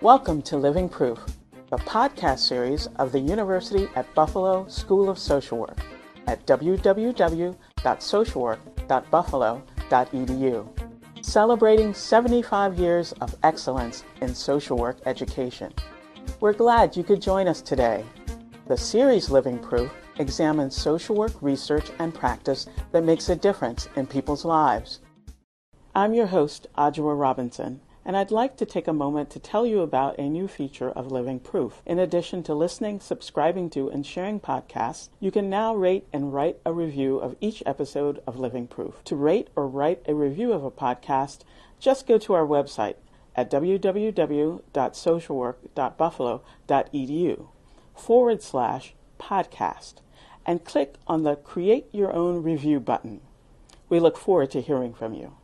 Welcome to Living Proof, the podcast series of the University at Buffalo School of Social Work at www.socialwork.buffalo.edu, celebrating 75 years of excellence in social work education. We're glad you could join us today. The series Living Proof examines social work research and practice that makes a difference in people's lives. I'm your host, Adwoa Robinson, and I'd like to take a moment to tell you about a new feature of Living Proof. In addition to listening, subscribing to, and sharing podcasts, you can now rate and write a review of each episode of Living Proof. To rate or write a review of a podcast, just go to our website at www.socialwork.buffalo.edu/podcast and click on the Create Your Own Review button. We look forward to hearing from you.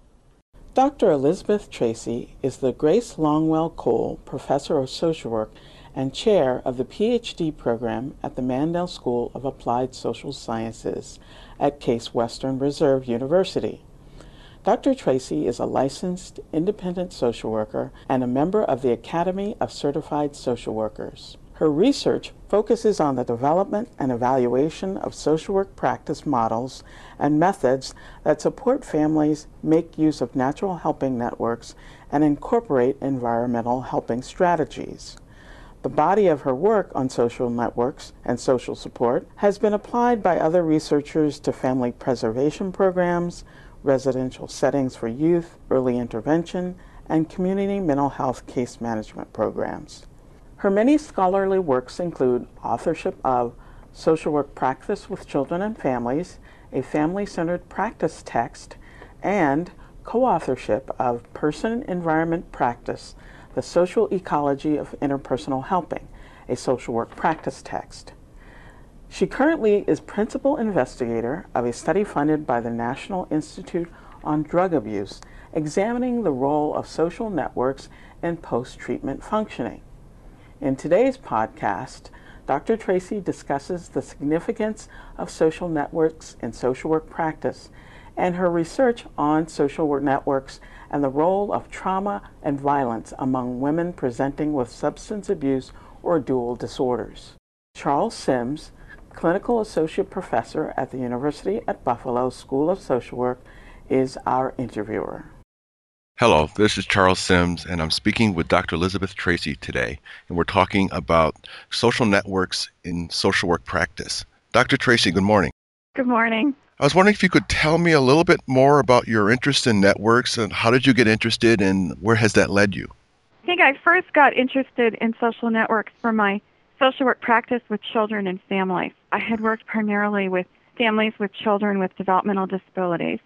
Dr. Elizabeth Tracy is the Grace Longwell Cole Professor of Social Work and Chair of the PhD program at the Mandel School of Applied Social Sciences at Case Western Reserve University. Dr. Tracy is a licensed independent social worker and a member of the Academy of Certified Social Workers. Her research focuses on the development and evaluation of social work practice models and methods that support families make use of natural helping networks and incorporate environmental helping strategies. The body of her work on social networks and social support has been applied by other researchers to family preservation programs, residential settings for youth, early intervention, and community mental health case management programs. Her many scholarly works include authorship of Social Work Practice with Children and Families, a family-centered practice text, and co-authorship of Person-Environment Practice, the Social Ecology of Interpersonal Helping, a social work practice text. She currently is principal investigator of a study funded by the National Institute on Drug Abuse, examining the role of social networks in post-treatment functioning. In today's podcast, Dr. Tracy discusses the significance of social networks in social work practice and her research on social work networks and the role of trauma and violence among women presenting with substance abuse or dual disorders. Charles Sims, Clinical Associate Professor at the University at Buffalo School of Social Work, is our interviewer. Hello, this is Charles Sims, and I'm speaking with Dr. Elizabeth Tracy today, and we're talking about social networks in social work practice. Dr. Tracy, good morning. Good morning. I was wondering if you could tell me a little bit more about your interest in networks, and how did you get interested, and where has that led you? I think I first got interested in social networks for my social work practice with children and families. I had worked primarily with families with children with developmental disabilities,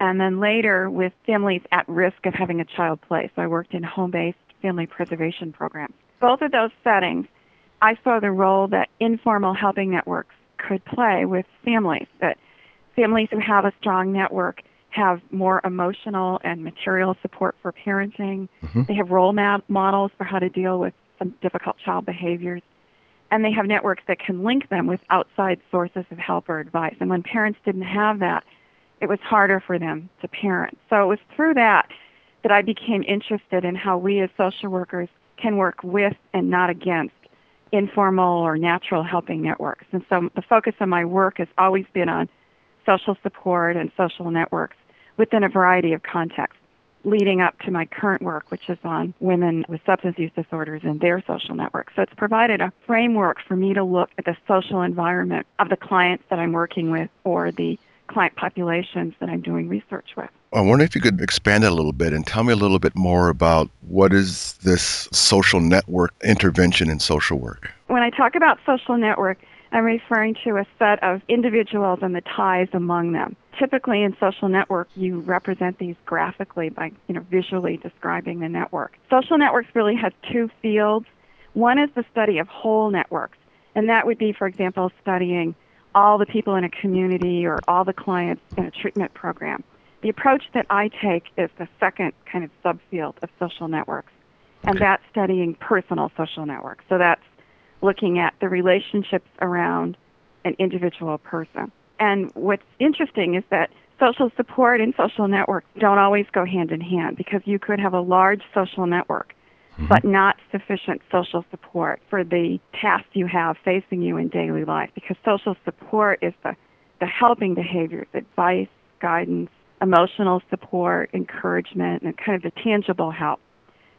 and then later with families at risk of having a child play. So I worked in home-based family preservation programs. Both of those settings, I saw the role that informal helping networks could play with families, that families who have a strong network have more emotional and material support for parenting. Mm-hmm. They have role models for how to deal with some difficult child behaviors. And they have networks that can link them with outside sources of help or advice. And when parents didn't have that, it was harder for them to parent. So it was through that I became interested in how we as social workers can work with and not against informal or natural helping networks. And so the focus of my work has always been on social support and social networks within a variety of contexts, leading up to my current work, which is on women with substance use disorders and their social networks. So it's provided a framework for me to look at the social environment of the clients that I'm working with or the client populations that I'm doing research with. I wonder if you could expand it a little bit and tell me a little bit more about what is this social network intervention in social work. When I talk about social network, I'm referring to a set of individuals and the ties among them. Typically in social network, you represent these graphically by visually describing the network. Social networks really has two fields. One is the study of whole networks, and that would be, for example, studying all the people in a community or all the clients in a treatment program. The approach that I take is the second kind of subfield of social networks, and that's studying personal social networks. So that's looking at the relationships around an individual person. And what's interesting is that social support and social networks don't always go hand in hand, because you could have a large social network mm-hmm. but not sufficient social support for the tasks you have facing you in daily life, because social support is the helping behaviors, advice, guidance, emotional support, encouragement, and kind of the tangible help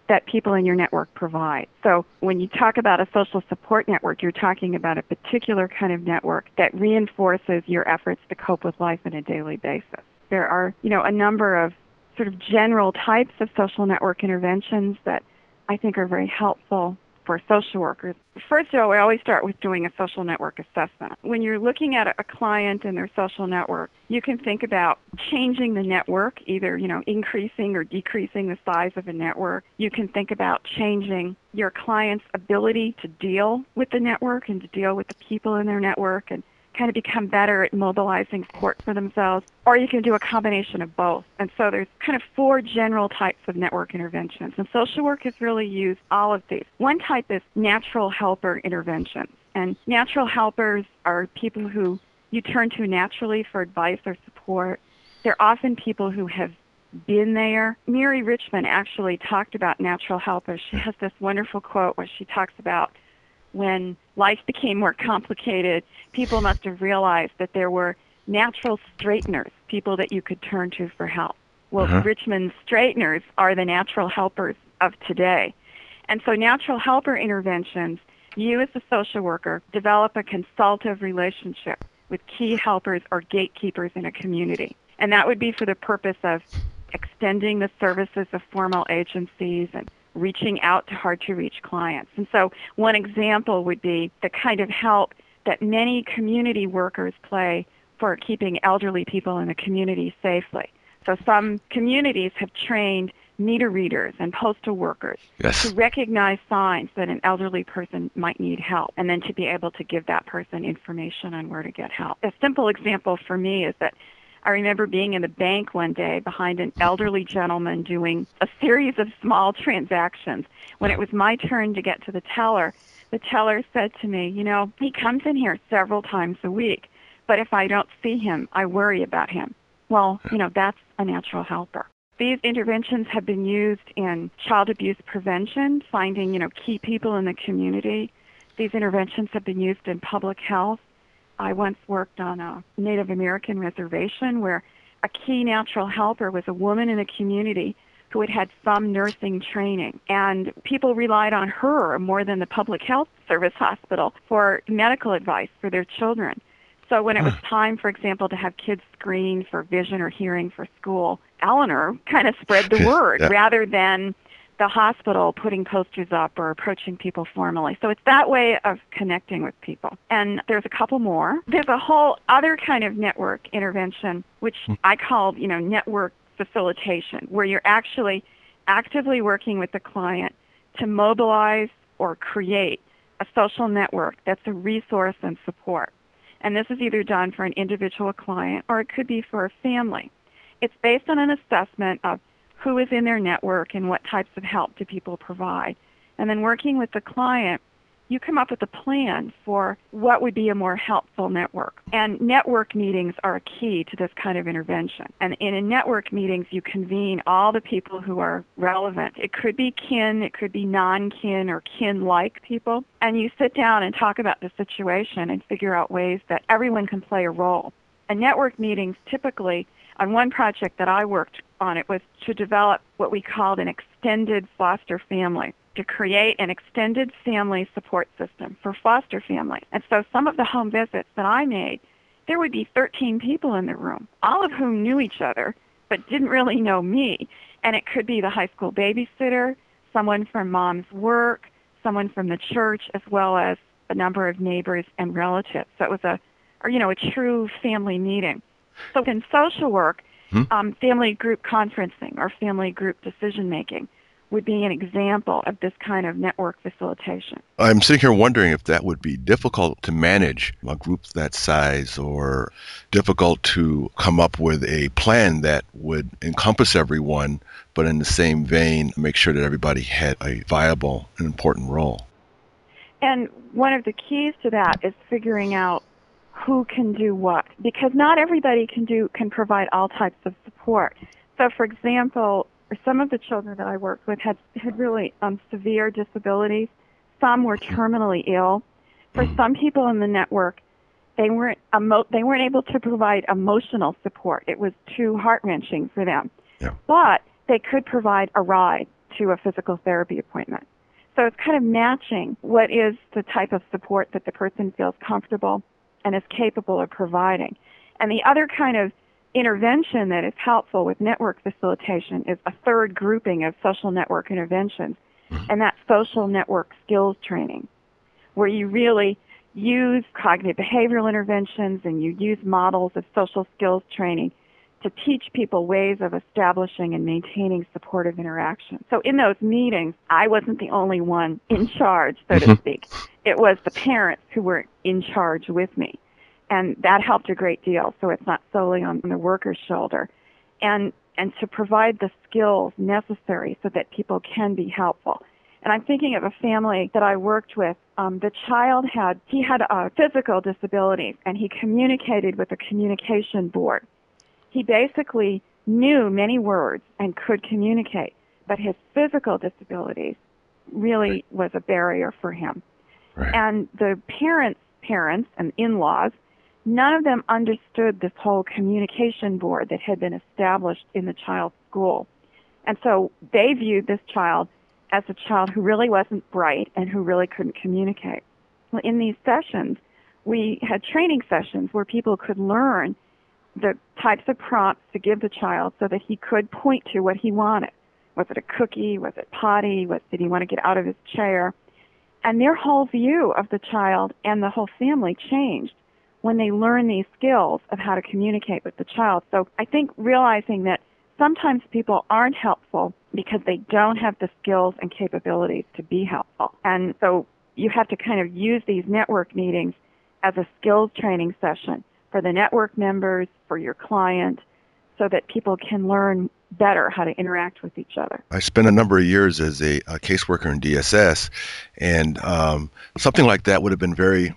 that people in your network provide. So when you talk about a social support network, you're talking about a particular kind of network that reinforces your efforts to cope with life on a daily basis. There are, you know, a number of sort of general types of social network interventions that I think are very helpful for social workers. First of all, we always start with doing a social network assessment. When you're looking at a client and their social network, you can think about changing the network, either, you know, increasing or decreasing the size of a network. You can think about changing your client's ability to deal with the network and to deal with the people in their network and kind of become better at mobilizing support for themselves, or you can do a combination of both. And so there's kind of four general types of network interventions, and social work has really used all of these. One type is natural helper interventions, and natural helpers are people who you turn to naturally for advice or support. They're often people who have been there. Mary Richmond actually talked about natural helpers. She has this wonderful quote where she talks about, when life became more complicated, people must have realized that there were natural straighteners, people that you could turn to for help. Well, uh-huh. Richmond's straighteners are the natural helpers of today. And so natural helper interventions, you as a social worker develop a consultative relationship with key helpers or gatekeepers in a community. And that would be for the purpose of extending the services of formal agencies and reaching out to hard-to-reach clients. And so one example would be the kind of help that many community workers play for keeping elderly people in the community safely. So some communities have trained meter readers and postal workers yes. to recognize signs that an elderly person might need help, and then to be able to give that person information on where to get help. A simple example for me is that I remember being in the bank one day behind an elderly gentleman doing a series of small transactions. When it was my turn to get to the teller said to me, you know, he comes in here several times a week, but if I don't see him, I worry about him. Well, you know, that's a natural helper. These interventions have been used in child abuse prevention, finding, you know, key people in the community. These interventions have been used in public health. I once worked on a Native American reservation where a key natural helper was a woman in the community who had had some nursing training, and people relied on her more than the public health service hospital for medical advice for their children. So when it was time, for example, to have kids screened for vision or hearing for school, Eleanor kind of spread the word yeah. rather than the hospital putting posters up or approaching people formally. So it's that way of connecting with people. And there's a couple more. There's a whole other kind of network intervention, which I called, you know, network facilitation, where you're actually actively working with the client to mobilize or create a social network that's a resource and support. And this is either done for an individual client or it could be for a family. It's based on an assessment of who is in their network and what types of help do people provide. And then working with the client, you come up with a plan for what would be a more helpful network. And network meetings are a key to this kind of intervention. And in network meetings, you convene all the people who are relevant. It could be kin, it could be non-kin or kin-like people. And you sit down and talk about the situation and figure out ways that everyone can play a role. And network meetings typically, on one project that I worked on, it was to develop what we called an extended foster family, to create an extended family support system for foster families. And so some of the home visits that I made, there would be 13 people in the room, all of whom knew each other but didn't really know me. And it could be the high school babysitter, someone from mom's work, someone from the church, as well as a number of neighbors and relatives. So it was a true family meeting. So in social work, family group conferencing or family group decision-making would be an example of this kind of network facilitation. I'm sitting here wondering if that would be difficult to manage a group that size, or difficult to come up with a plan that would encompass everyone, but in the same vein, make sure that everybody had a viable and important role. And one of the keys to that is figuring out who can do what, because not everybody can provide all types of support. So, for example, some of the children that I worked with had really severe disabilities. Some were terminally ill. For some people in the network, they weren't able to provide emotional support. It was too heart-wrenching for them. Yeah. But they could provide a ride to a physical therapy appointment. So it's kind of matching what is the type of support that the person feels comfortable and is capable of providing. And the other kind of intervention that is helpful with network facilitation is a third grouping of social network interventions, and that's social network skills training, where you really use cognitive behavioral interventions and you use models of social skills training to teach people ways of establishing and maintaining supportive interaction. So in those meetings, I wasn't the only one in charge, so to speak. It was the parents who were in charge with me. And that helped a great deal, so it's not solely on the worker's shoulder. And to provide the skills necessary so that people can be helpful. And I'm thinking of a family that I worked with. The child had a physical disability, and he communicated with a communication board. He basically knew many words and could communicate, but his physical disabilities really was a barrier for him. Right. And the parents and in-laws, none of them understood this whole communication board that had been established in the child's school. And so they viewed this child as a child who really wasn't bright and who really couldn't communicate. Well, in these sessions, we had training sessions where people could learn the types of prompts to give the child so that he could point to what he wanted. Was it a cookie? Was it potty? Did he want to get out of his chair? And their whole view of the child and the whole family changed when they learn these skills of how to communicate with the child. So I think realizing that sometimes people aren't helpful because they don't have the skills and capabilities to be helpful. And so you have to kind of use these network meetings as a skills training session for the network members, for your client, so that people can learn better how to interact with each other. I spent a number of years as a caseworker in DSS, and something like that would have been very,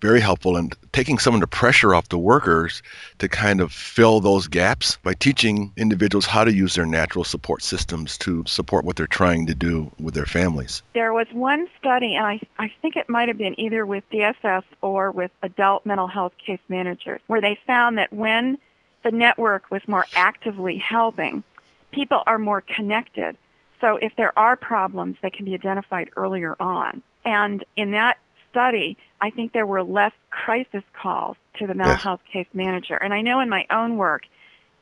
very helpful in taking some of the pressure off the workers to kind of fill those gaps by teaching individuals how to use their natural support systems to support what they're trying to do with their families. There was one study, and I think it might have been either with DSS or with adult mental health case managers, where they found that when the network was more actively helping, people are more connected. So if there are problems, they can be identified earlier on. And in that study, I think there were less crisis calls to the mental health case manager. And I know in my own work,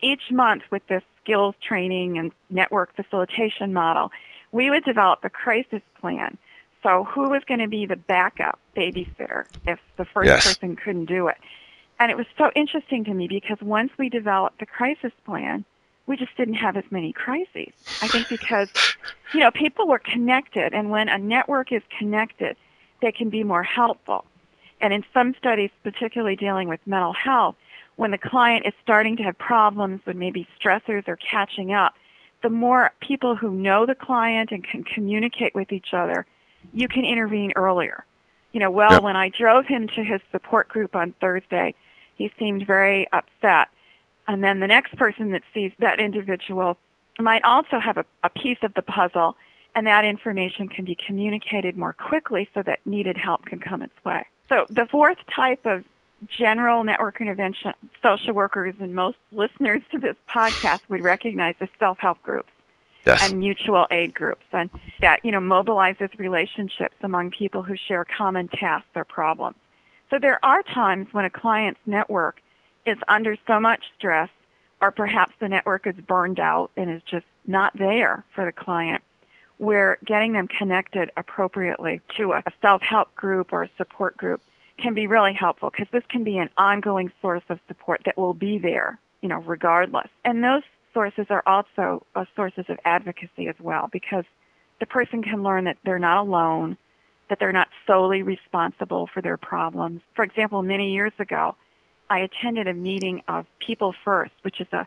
each month with this skills training and network facilitation model, we would develop a crisis plan. So who was going to be the backup babysitter if the first person couldn't do it? And it was so interesting to me because once we developed the crisis plan, we just didn't have as many crises. I think because, you know, people were connected. And when a network is connected, they can be more helpful. And in some studies, particularly dealing with mental health, when the client is starting to have problems, when maybe stressors are catching up, the more people who know the client and can communicate with each other, you can intervene earlier. You know, when I drove him to his support group on Thursday, he seemed very upset. And then the next person that sees that individual might also have a piece of the puzzle, and that information can be communicated more quickly so that needed help can come its way. So the fourth type of general network intervention social workers and most listeners to this podcast would recognize as self-help groups and mutual aid groups, and that, you know, mobilizes relationships among people who share common tasks or problems. So there are times when a client's network is under so much stress, or perhaps the network is burned out and is just not there for the client, where getting them connected appropriately to a self-help group or a support group can be really helpful, because this can be an ongoing source of support that will be there, you know, regardless. And those sources are also sources of advocacy as well, because the person can learn that they're not alone, that they're not solely responsible for their problems. For example, many years ago, I attended a meeting of People First, which is a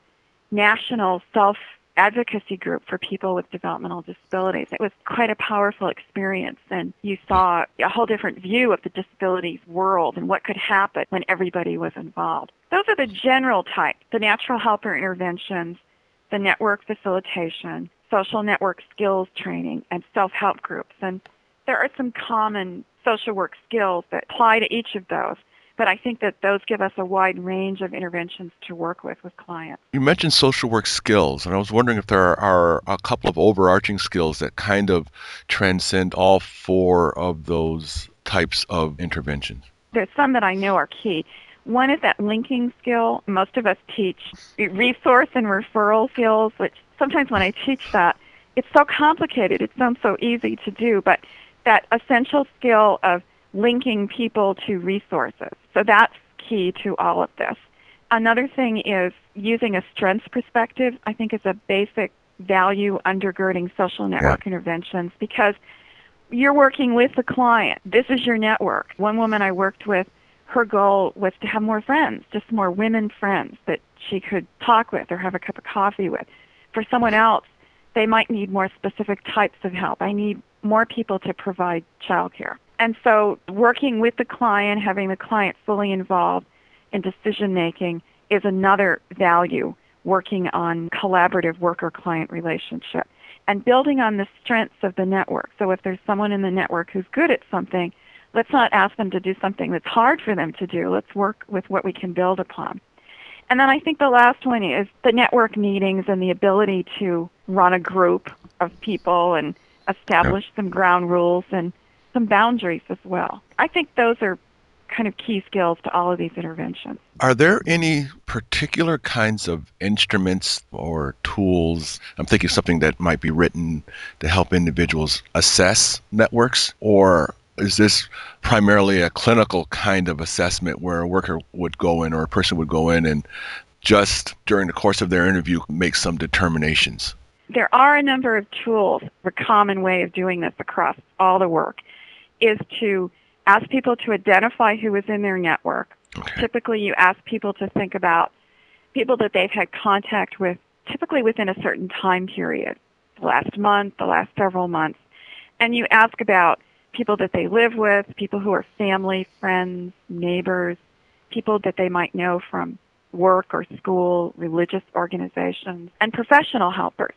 national self-advocacy group for people with developmental disabilities. It was quite a powerful experience, and you saw a whole different view of the disabilities world and what could happen when everybody was involved. Those are the general type, the natural helper interventions, the network facilitation, social network skills training and self-help groups. And there are some common social work skills that apply to each of those. But I think that those give us a wide range of interventions to work with clients. You mentioned social work skills, and I was wondering if there are a couple of overarching skills that kind of transcend all four of those types of interventions. There's some that I know are key. One is that linking skill. Most of us teach resource and referral skills, which sometimes when I teach that, it's so complicated. It sounds so easy to do, but that essential skill of linking people to resources. So that's key to all of this. Another thing is using a strengths perspective, I think, is a basic value undergirding social network interventions, because you're working with the client. This is your network. One woman I worked with, her goal was to have more friends, just more women friends that she could talk with or have a cup of coffee with. For someone else, they might need more specific types of help. I need more people to provide childcare. And so working with the client, having the client fully involved in decision-making is another value, working on collaborative worker-client relationship. And building on the strengths of the network. So if there's someone in the network who's good at something, let's not ask them to do something that's hard for them to do. Let's work with what we can build upon. And then I think the last one is the network meetings and the ability to run a group of people and establish some ground rules and some boundaries as well. I think those are kind of key skills to all of these interventions. Are there any particular kinds of instruments or tools? I'm thinking something that might be written to help individuals assess networks, or is this primarily a clinical kind of assessment where a worker would go in or a person would go in and just during the course of their interview make some determinations? There are a number of tools. The common way of doing this across all the work is to ask people to identify who is in their network. Okay. Typically, you ask people to think about people that they've had contact with, typically within a certain time period, the last month, the last several months. And you ask about people that they live with, people who are family, friends, neighbors, people that they might know from work or school, religious organizations, and professional helpers.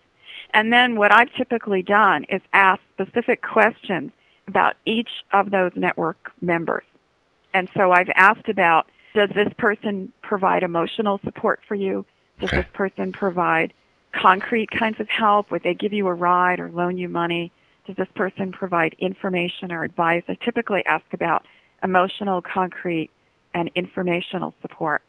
And then what I've typically done is ask specific questions about each of those network members. And so I've asked about, does this person provide emotional support for you? Does this person provide concrete kinds of help? Would they give you a ride or loan you money? Does this person provide information or advice? I typically ask about emotional, concrete, and informational support.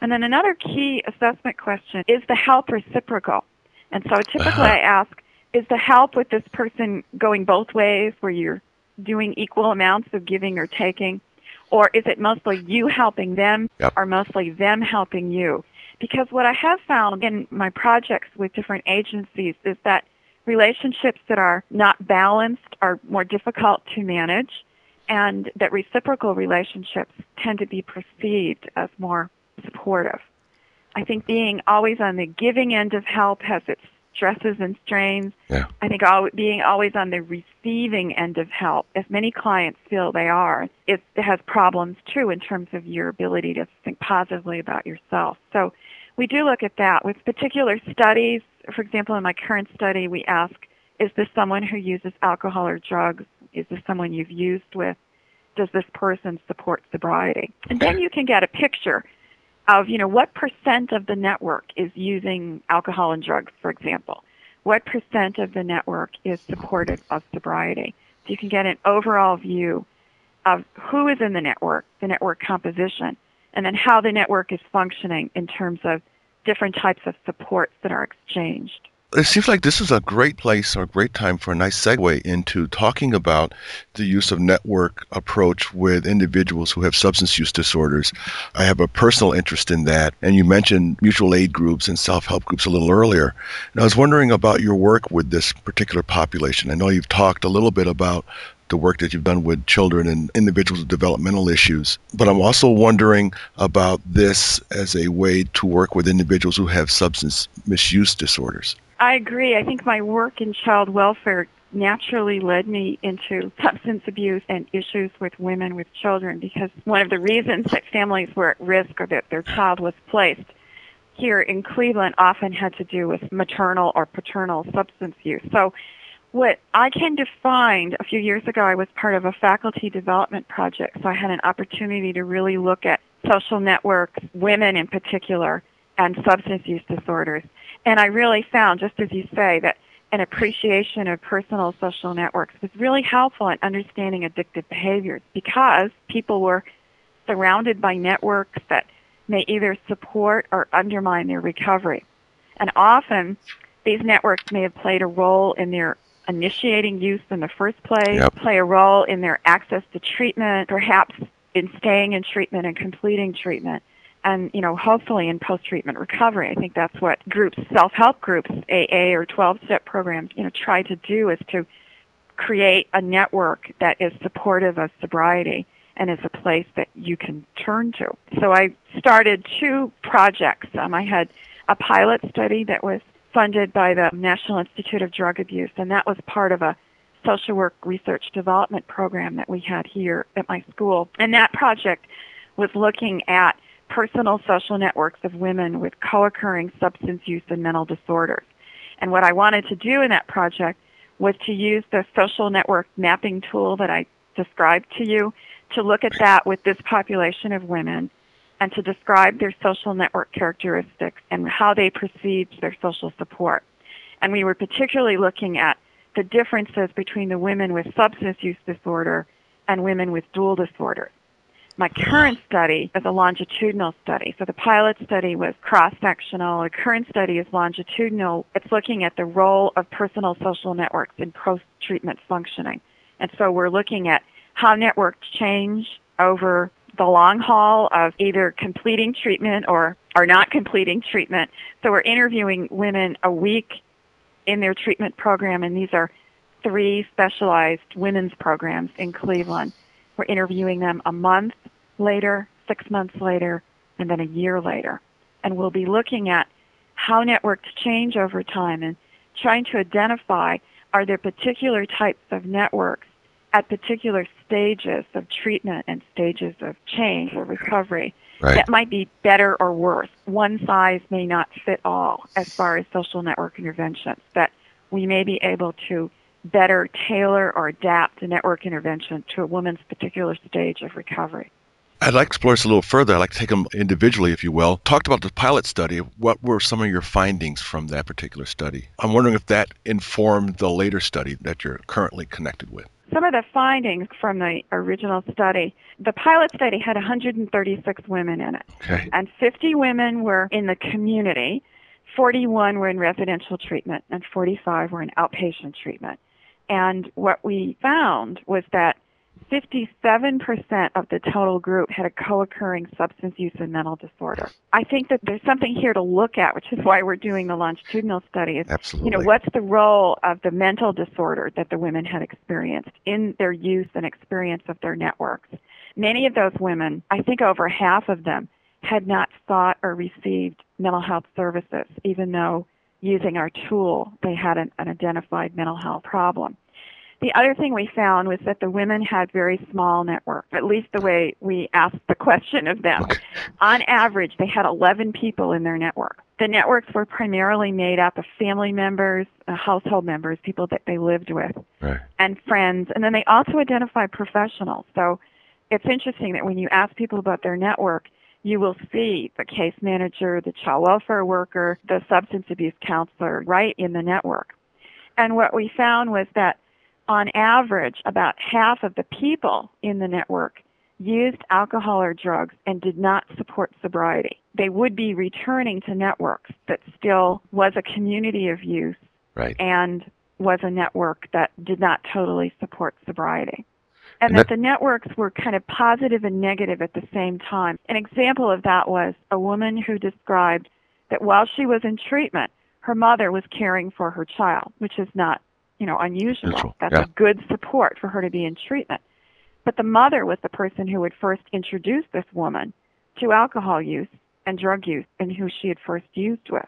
And then another key assessment question, is the help reciprocal? And so typically I ask, is the help with this person going both ways, where you're doing equal amounts of giving or taking? Or is it mostly you helping them or mostly them helping you? Because what I have found in my projects with different agencies is that relationships that are not balanced are more difficult to manage, and that reciprocal relationships tend to be perceived as more supportive. I think being always on the giving end of help has its stresses and strains. I think being always on the receiving end of help, as many clients feel they are, it has problems too in terms of your ability to think positively about yourself. So we do look at that with particular studies. For example, in my current study, we ask, is this someone who uses alcohol or drugs? Is this someone you've used with? Does this person support sobriety? And then you can get a picture of, you know, what percent of the network is using alcohol and drugs, for example? What percent of the network is supportive of sobriety? So you can get an overall view of who is in the network composition, and then how the network is functioning in terms of different types of supports that are exchanged. It seems like this is a great place or a great time for a nice segue into talking about the use of network approach with individuals who have substance use disorders. I have a personal interest in that, and you mentioned mutual aid groups and self-help groups a little earlier. And I was wondering about your work with this particular population. I know you've talked a little bit about the work that you've done with children and individuals with developmental issues. But I'm also wondering about this as a way to work with individuals who have substance misuse disorders. I agree. I think my work in child welfare naturally led me into substance abuse and issues with women with children, because one of the reasons that families were at risk or that their child was placed here in Cleveland often had to do with maternal or paternal substance use. So what I came to find a few years ago, I was part of a faculty development project, so I had an opportunity to really look at social networks, women in particular, and substance use disorders. And I really found, just as you say, that an appreciation of personal social networks was really helpful in understanding addictive behaviors, because people were surrounded by networks that may either support or undermine their recovery. And often these networks may have played a role in their initiating use in the first place, yep, play a role in their access to treatment, perhaps in staying in treatment and completing treatment, and, you know, hopefully in post-treatment recovery. I think that's what groups, self-help groups, AA or 12-step programs, you know, try to do, is to create a network that is supportive of sobriety and is a place that you can turn to. So I started two projects. I had a pilot study that was funded by the National Institute of Drug Abuse, and that was part of a social work research development program that we had here at my school. And that project was looking at personal social networks of women with co-occurring substance use and mental disorders. And what I wanted to do in that project was to use the social network mapping tool that I described to you to look at that with this population of women and to describe their social network characteristics and how they perceived their social support. And we were particularly looking at the differences between the women with substance use disorder and women with dual disorders. My current study is a longitudinal study. So the pilot study was cross-sectional. The current study is longitudinal. It's looking at the role of personal social networks in post-treatment functioning. And so we're looking at how networks change over the long haul of either completing treatment or not completing treatment. So we're interviewing women a week in their treatment program, and these are 3 specialized women's programs in Cleveland. We're interviewing them a month later, 6 months later, and then a year later. And we'll be looking at how networks change over time and trying to identify, are there particular types of networks at particular stages of treatment and stages of change or recovery, right, that might be better or worse. One size may not fit all as far as social network interventions, that we may be able to better tailor or adapt a network intervention to a woman's particular stage of recovery. I'd like to explore this a little further. I'd like to take them individually, if you will. Talked about the pilot study. What were some of your findings from that particular study? I'm wondering if that informed the later study that you're currently connected with. Some of the findings from the original study, the pilot study had 136 women in it, okay, and 50 women were in the community, 41 were in residential treatment, and 45 were in outpatient treatment. And what we found was that 57% of the total group had a co-occurring substance use and mental disorder. I think that there's something here to look at, which is why we're doing the longitudinal study. Is, absolutely, you know, what's the role of the mental disorder that the women had experienced in their use and experience of their networks? Many of those women, I think over half of them, had not sought or received mental health services, even though using our tool they had an identified mental health problem. The other thing we found was that the women had very small networks, at least the way we asked the question of them. Okay. On average, they had 11 people in their network. The networks were primarily made up of family members, household members, people that they lived with, right, and friends. And then they also identified professionals. So it's interesting that when you ask people about their network, you will see the case manager, the child welfare worker, the substance abuse counselor right in the network. And what we found was that on average, about half of the people in the network used alcohol or drugs and did not support sobriety. They would be returning to networks that still was a community of use, right, and was a network that did not totally support sobriety. And that the networks were kind of positive and negative at the same time. An example of that was a woman who described that while she was in treatment, her mother was caring for her child, which is not, you know, unusual. That's, yeah, a good support for her to be in treatment. But the mother was the person who would first introduce this woman to alcohol use and drug use, and who she had first used with.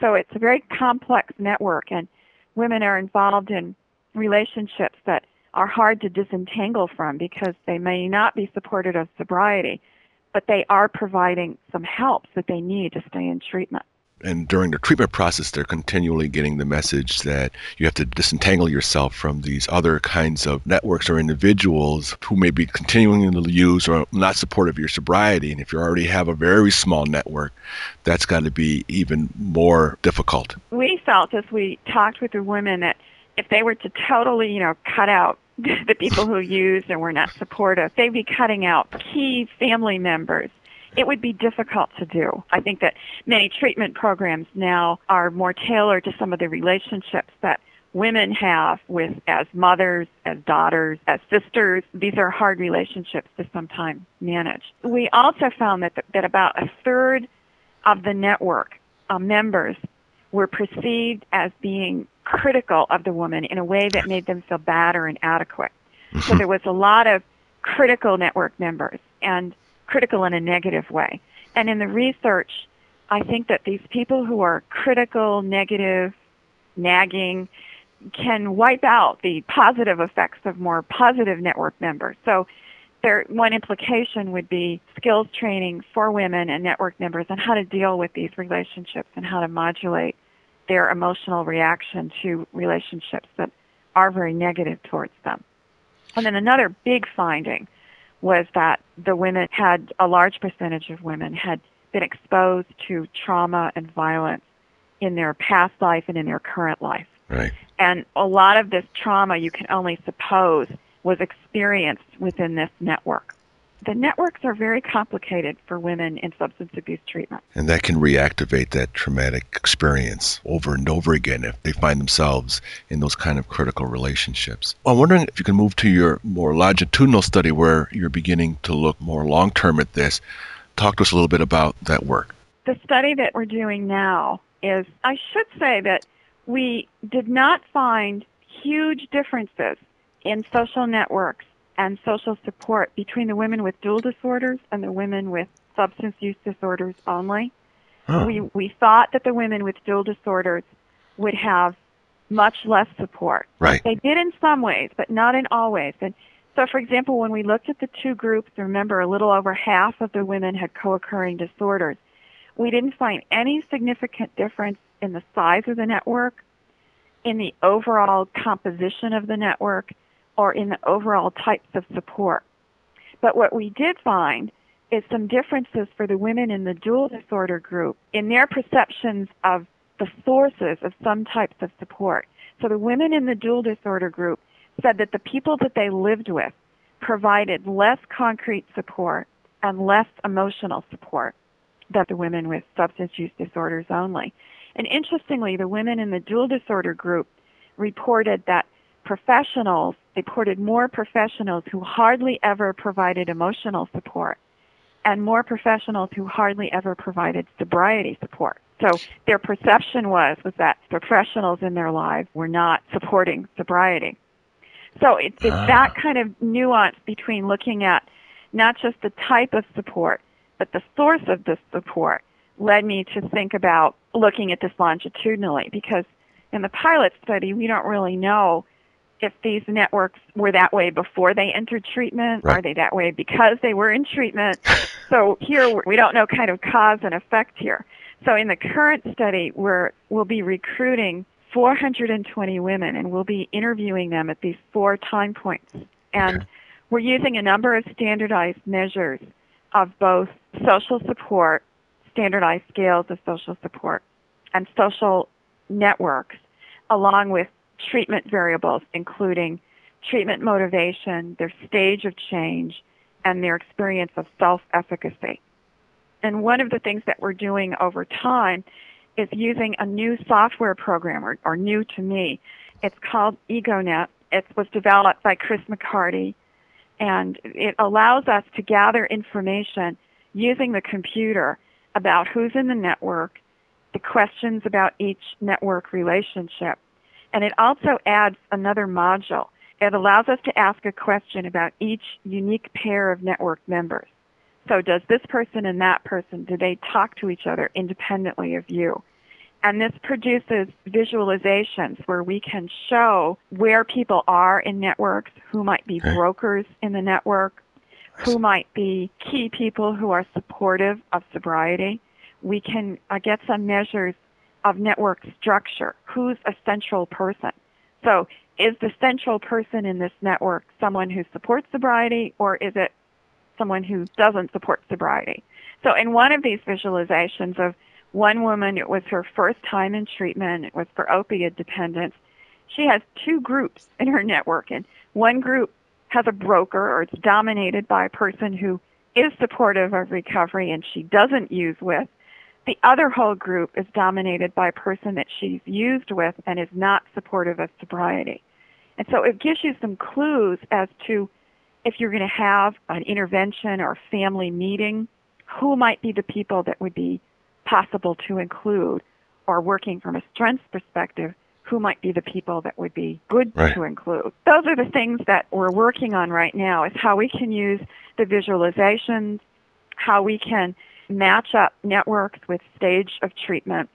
So it's a very complex network, and women are involved in relationships that are hard to disentangle from because they may not be supported of sobriety, but they are providing some help that they need to stay in treatment. And during the treatment process, they're continually getting the message that you have to disentangle yourself from these other kinds of networks or individuals who may be continuing to use or not supportive of your sobriety. And if you already have a very small network, that's got to be even more difficult. We felt as we talked with the women that if they were to totally, cut out the people who used and were not supportive, they'd be cutting out key family members. It would be difficult to do. I think that many treatment programs now are more tailored to some of the relationships that women have with as mothers, as daughters, as sisters. These are hard relationships to sometimes manage. We also found that about a third of the network members were perceived as being critical of the woman in a way that made them feel bad or inadequate. So there was a lot of critical network members, and critical in a negative way. And in the research, I think that these people who are critical, negative, nagging, can wipe out the positive effects of more positive network members. So one implication would be skills training for women and network members on how to deal with these relationships and how to modulate their emotional reaction to relationships that are very negative towards them. And then another big finding was that a large percentage of women had been exposed to trauma and violence in their past life and in their current life. Right. And a lot of this trauma, you can only suppose, was experienced within this network. The networks are very complicated for women in substance abuse treatment. And that can reactivate that traumatic experience over and over again if they find themselves in those kind of critical relationships. I'm wondering if you can move to your more longitudinal study where you're beginning to look more long-term at this. Talk to us a little bit about that work. The study that we're doing now is, I should say that we did not find huge differences in social networks and social support between the women with dual disorders and the women with substance use disorders only. Huh. We thought that the women with dual disorders would have much less support. Right. They did in some ways, but not in all ways. And so, for example, when we looked at the two groups, remember a little over half of the women had co-occurring disorders. We didn't find any significant difference in the size of the network, in the overall composition of the network, or in the overall types of support. But what we did find is some differences for the women in the dual disorder group in their perceptions of the sources of some types of support. So the women in the dual disorder group said that the people that they lived with provided less concrete support and less emotional support than the women with substance use disorders only. And interestingly, the women in the dual disorder group reported that more professionals who hardly ever provided emotional support and more professionals who hardly ever provided sobriety support. So their perception was that professionals in their lives were not supporting sobriety. So it's that kind of nuance between looking at not just the type of support, but the source of this support led me to think about looking at this longitudinally, because in the pilot study, we don't really know if these networks were that way before they entered treatment. Right. Are they that way because they were in treatment? So here, we don't know kind of cause and effect here. So in the current study, we'll be recruiting 420 women, and we'll be interviewing them at these 4 time points. And we're using a number of standardized measures of both social support, standardized scales of social support, and social networks, along with treatment variables, including treatment motivation, their stage of change, and their experience of self-efficacy. And one of the things that we're doing over time is using a new software program, or new to me. It's called Egonet. It was developed by Chris McCarty, and it allows us to gather information using the computer about who's in the network, the questions about each network relationship. And it also adds another module. It allows us to ask a question about each unique pair of network members. So does this person and that person, do they talk to each other independently of you? And this produces visualizations where we can show where people are in networks, who might be brokers in the network, who might be key people who are supportive of sobriety. We can get some measures of network structure. Who's a central person? So is the central person in this network someone who supports sobriety, or is it someone who doesn't support sobriety? So in one of these visualizations of one woman, it was her first time in treatment. It was for opiate dependence. She has two groups in her network, and one group has a broker, or it's dominated by a person who is supportive of recovery and she doesn't use with. The other whole group is dominated by a person that she's used with and is not supportive of sobriety. And so it gives you some clues as to if you're going to have an intervention or family meeting, who might be the people that would be possible to include, or working from a strengths perspective, who might be the people that would be good to include. Those are the things that we're working on right now, is how we can use the visualizations, how we can match up networks with stage of treatment.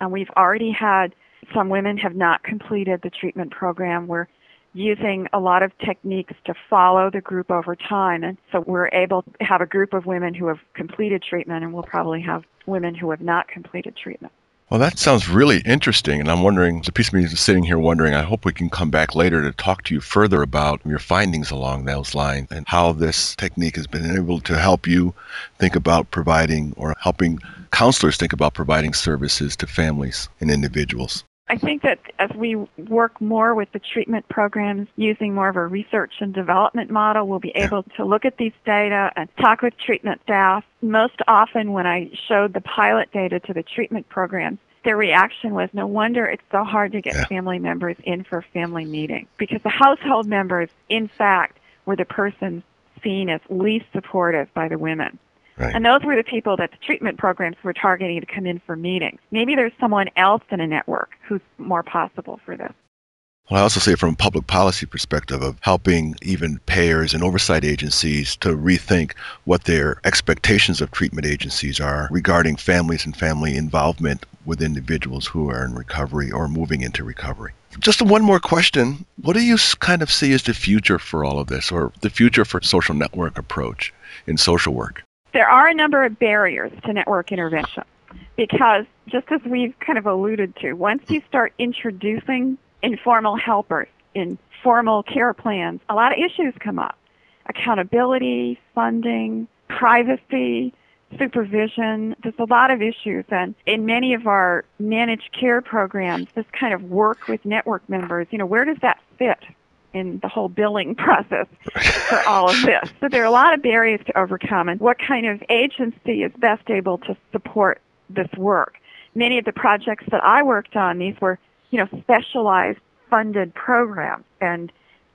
And we've already had some women have not completed the treatment program. We're using a lot of techniques to follow the group over time. And so we're able to have a group of women who have completed treatment, and we'll probably have women who have not completed treatment. Well, that sounds really interesting, and I'm wondering, the piece of me is sitting here wondering, I hope we can come back later to talk to you further about your findings along those lines and how this technique has been able to help you think about providing, or helping counselors think about providing services to families and individuals. I think that as we work more with the treatment programs using more of a research and development model, we'll be able to look at these data and talk with treatment staff. Most often when I showed the pilot data to the treatment programs, their reaction was, no wonder it's so hard to get family members in for family meetings, because the household members, in fact, were the persons seen as least supportive by the women. Right. And those were the people that the treatment programs were targeting to come in for meetings. Maybe there's someone else in a network who's more possible for this. Well, I also say from a public policy perspective of helping even payers and oversight agencies to rethink what their expectations of treatment agencies are regarding families and family involvement with individuals who are in recovery or moving into recovery. Just one more question. What do you kind of see as the future for all of this, or the future for social network approach in social work? There are a number of barriers to network intervention, because just as we've kind of alluded to, once you start introducing informal helpers in formal care plans, a lot of issues come up. Accountability, funding, privacy, supervision, there's a lot of issues. And in many of our managed care programs, this kind of work with network members, you know, where does that fit in the whole billing process for all of this? So there are a lot of barriers to overcome, and what kind of agency is best able to support this work? Many of the projects that I worked on, these were, you know, specialized funded programs, and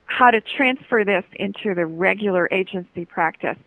how to transfer this into the regular agency practice,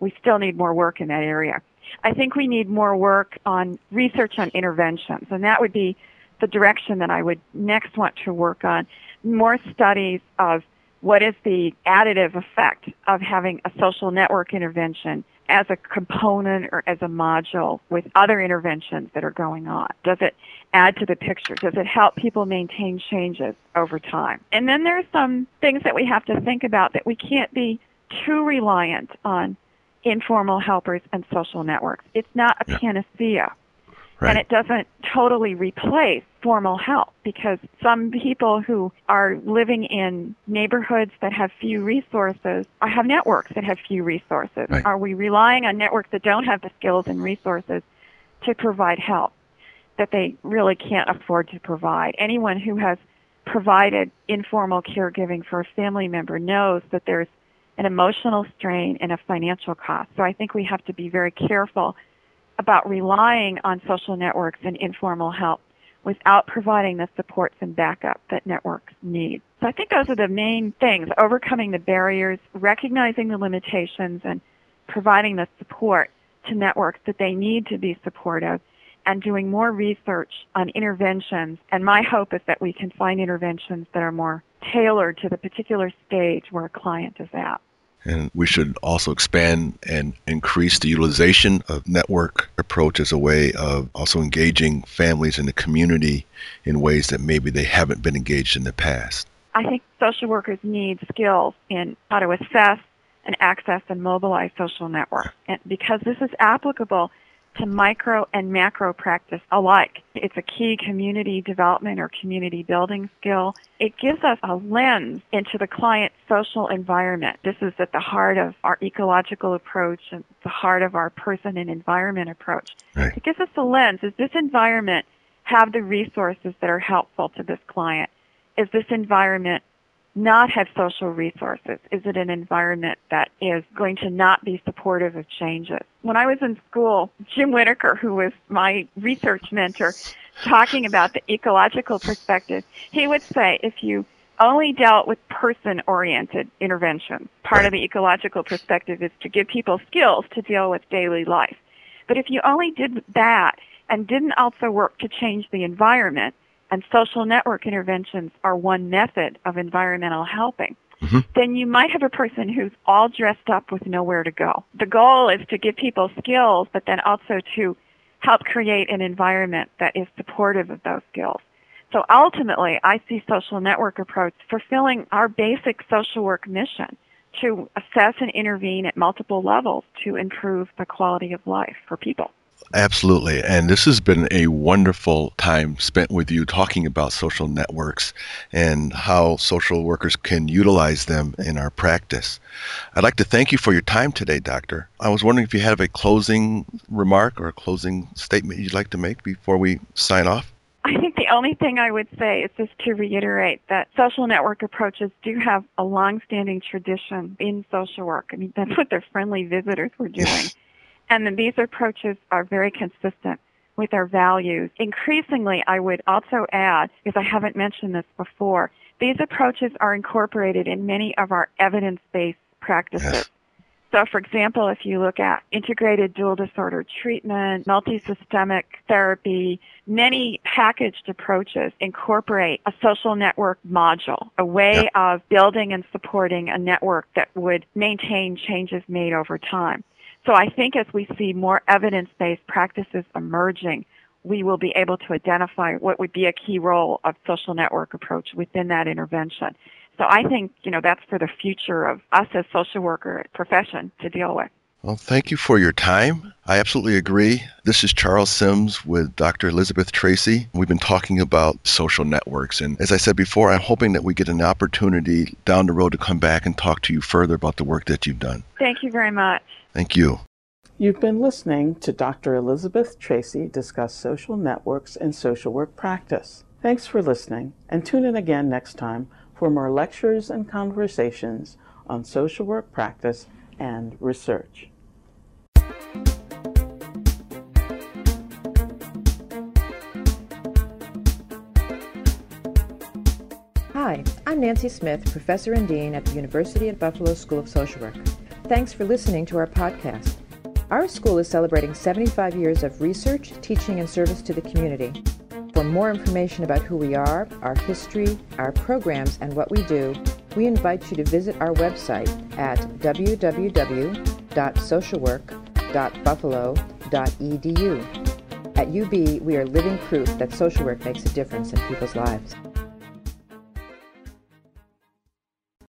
we still need more work in that area. I think we need more work on research on interventions, and that would be the direction that I would next want to work on. More studies of what is the additive effect of having a social network intervention as a component or as a module with other interventions that are going on. Does it add to the picture? Does it help people maintain changes over time? And then there's some things that we have to think about, that we can't be too reliant on informal helpers and social networks. It's not a panacea. Right. And it doesn't totally replace formal help, because some people who are living in neighborhoods that have few resources, or have networks that have few resources. Right. Are we relying on networks that don't have the skills and resources to provide help that they really can't afford to provide? Anyone who has provided informal caregiving for a family member knows that there's an emotional strain and a financial cost. So I think we have to be very careful about relying on social networks and informal help without providing the supports and backup that networks need. So I think those are the main things: overcoming the barriers, recognizing the limitations, and providing the support to networks that they need to be supportive, and doing more research on interventions. And my hope is that we can find interventions that are more tailored to the particular stage where a client is at. And we should also expand and increase the utilization of network approach as a way of also engaging families in the community in ways that maybe they haven't been engaged in the past. I think social workers need skills in how to assess, and access and mobilize social networks. And because this is applicable to micro and macro practice alike, it's a key community development or community building skill. It gives us a lens into the client's social environment. This is at the heart of our ecological approach and the heart of our person and environment approach. Right. It gives us a lens. Does this environment have the resources that are helpful to this client? Is this environment not have social resources? Is it an environment that is going to not be supportive of changes? When I was in school, Jim Whitaker, who was my research mentor, talking about the ecological perspective, he would say if you only dealt with person-oriented interventions, part of the ecological perspective is to give people skills to deal with daily life. But if you only did that and didn't also work to change the environment, and social network interventions are one method of environmental helping, then you might have a person who's all dressed up with nowhere to go. The goal is to give people skills, but then also to help create an environment that is supportive of those skills. So ultimately, I see social network approach fulfilling our basic social work mission to assess and intervene at multiple levels to improve the quality of life for people. Absolutely. And this has been a wonderful time spent with you talking about social networks and how social workers can utilize them in our practice. I'd like to thank you for your time today, Doctor. I was wondering if you have a closing remark or a closing statement you'd like to make before we sign off. I think the only thing I would say is just to reiterate that social network approaches do have a long-standing tradition in social work. I mean, that's what their friendly visitors were doing. And then these approaches are very consistent with our values. Increasingly, I would also add, because I haven't mentioned this before, these approaches are incorporated in many of our evidence-based practices. Yes. So, for example, if you look at integrated dual disorder treatment, multisystemic therapy, many packaged approaches incorporate a social network module, a way of building and supporting a network that would maintain changes made over time. So I think as we see more evidence-based practices emerging, we will be able to identify what would be a key role of social network approach within that intervention. So I think, you know, that's for the future of us as social worker profession to deal with. Well, thank you for your time. I absolutely agree. This is Charles Sims with Dr. Elizabeth Tracy. We've been talking about social networks. And as I said before, I'm hoping that we get an opportunity down the road to come back and talk to you further about the work that you've done. Thank you very much. Thank you. You've been listening to Dr. Elizabeth Tracy discuss social networks and social work practice. Thanks for listening, and tune in again next time for more lectures and conversations on social work practice and research. Hi, I'm Nancy Smith, Professor and Dean at the University at Buffalo School of Social Work. Thanks for listening to our podcast. Our school is celebrating 75 years of research, teaching, and service to the community. For more information about who we are, our history, our programs, and what we do, we invite you to visit our website at www.socialwork.buffalo.edu. At UB, we are living proof that social work makes a difference in people's lives.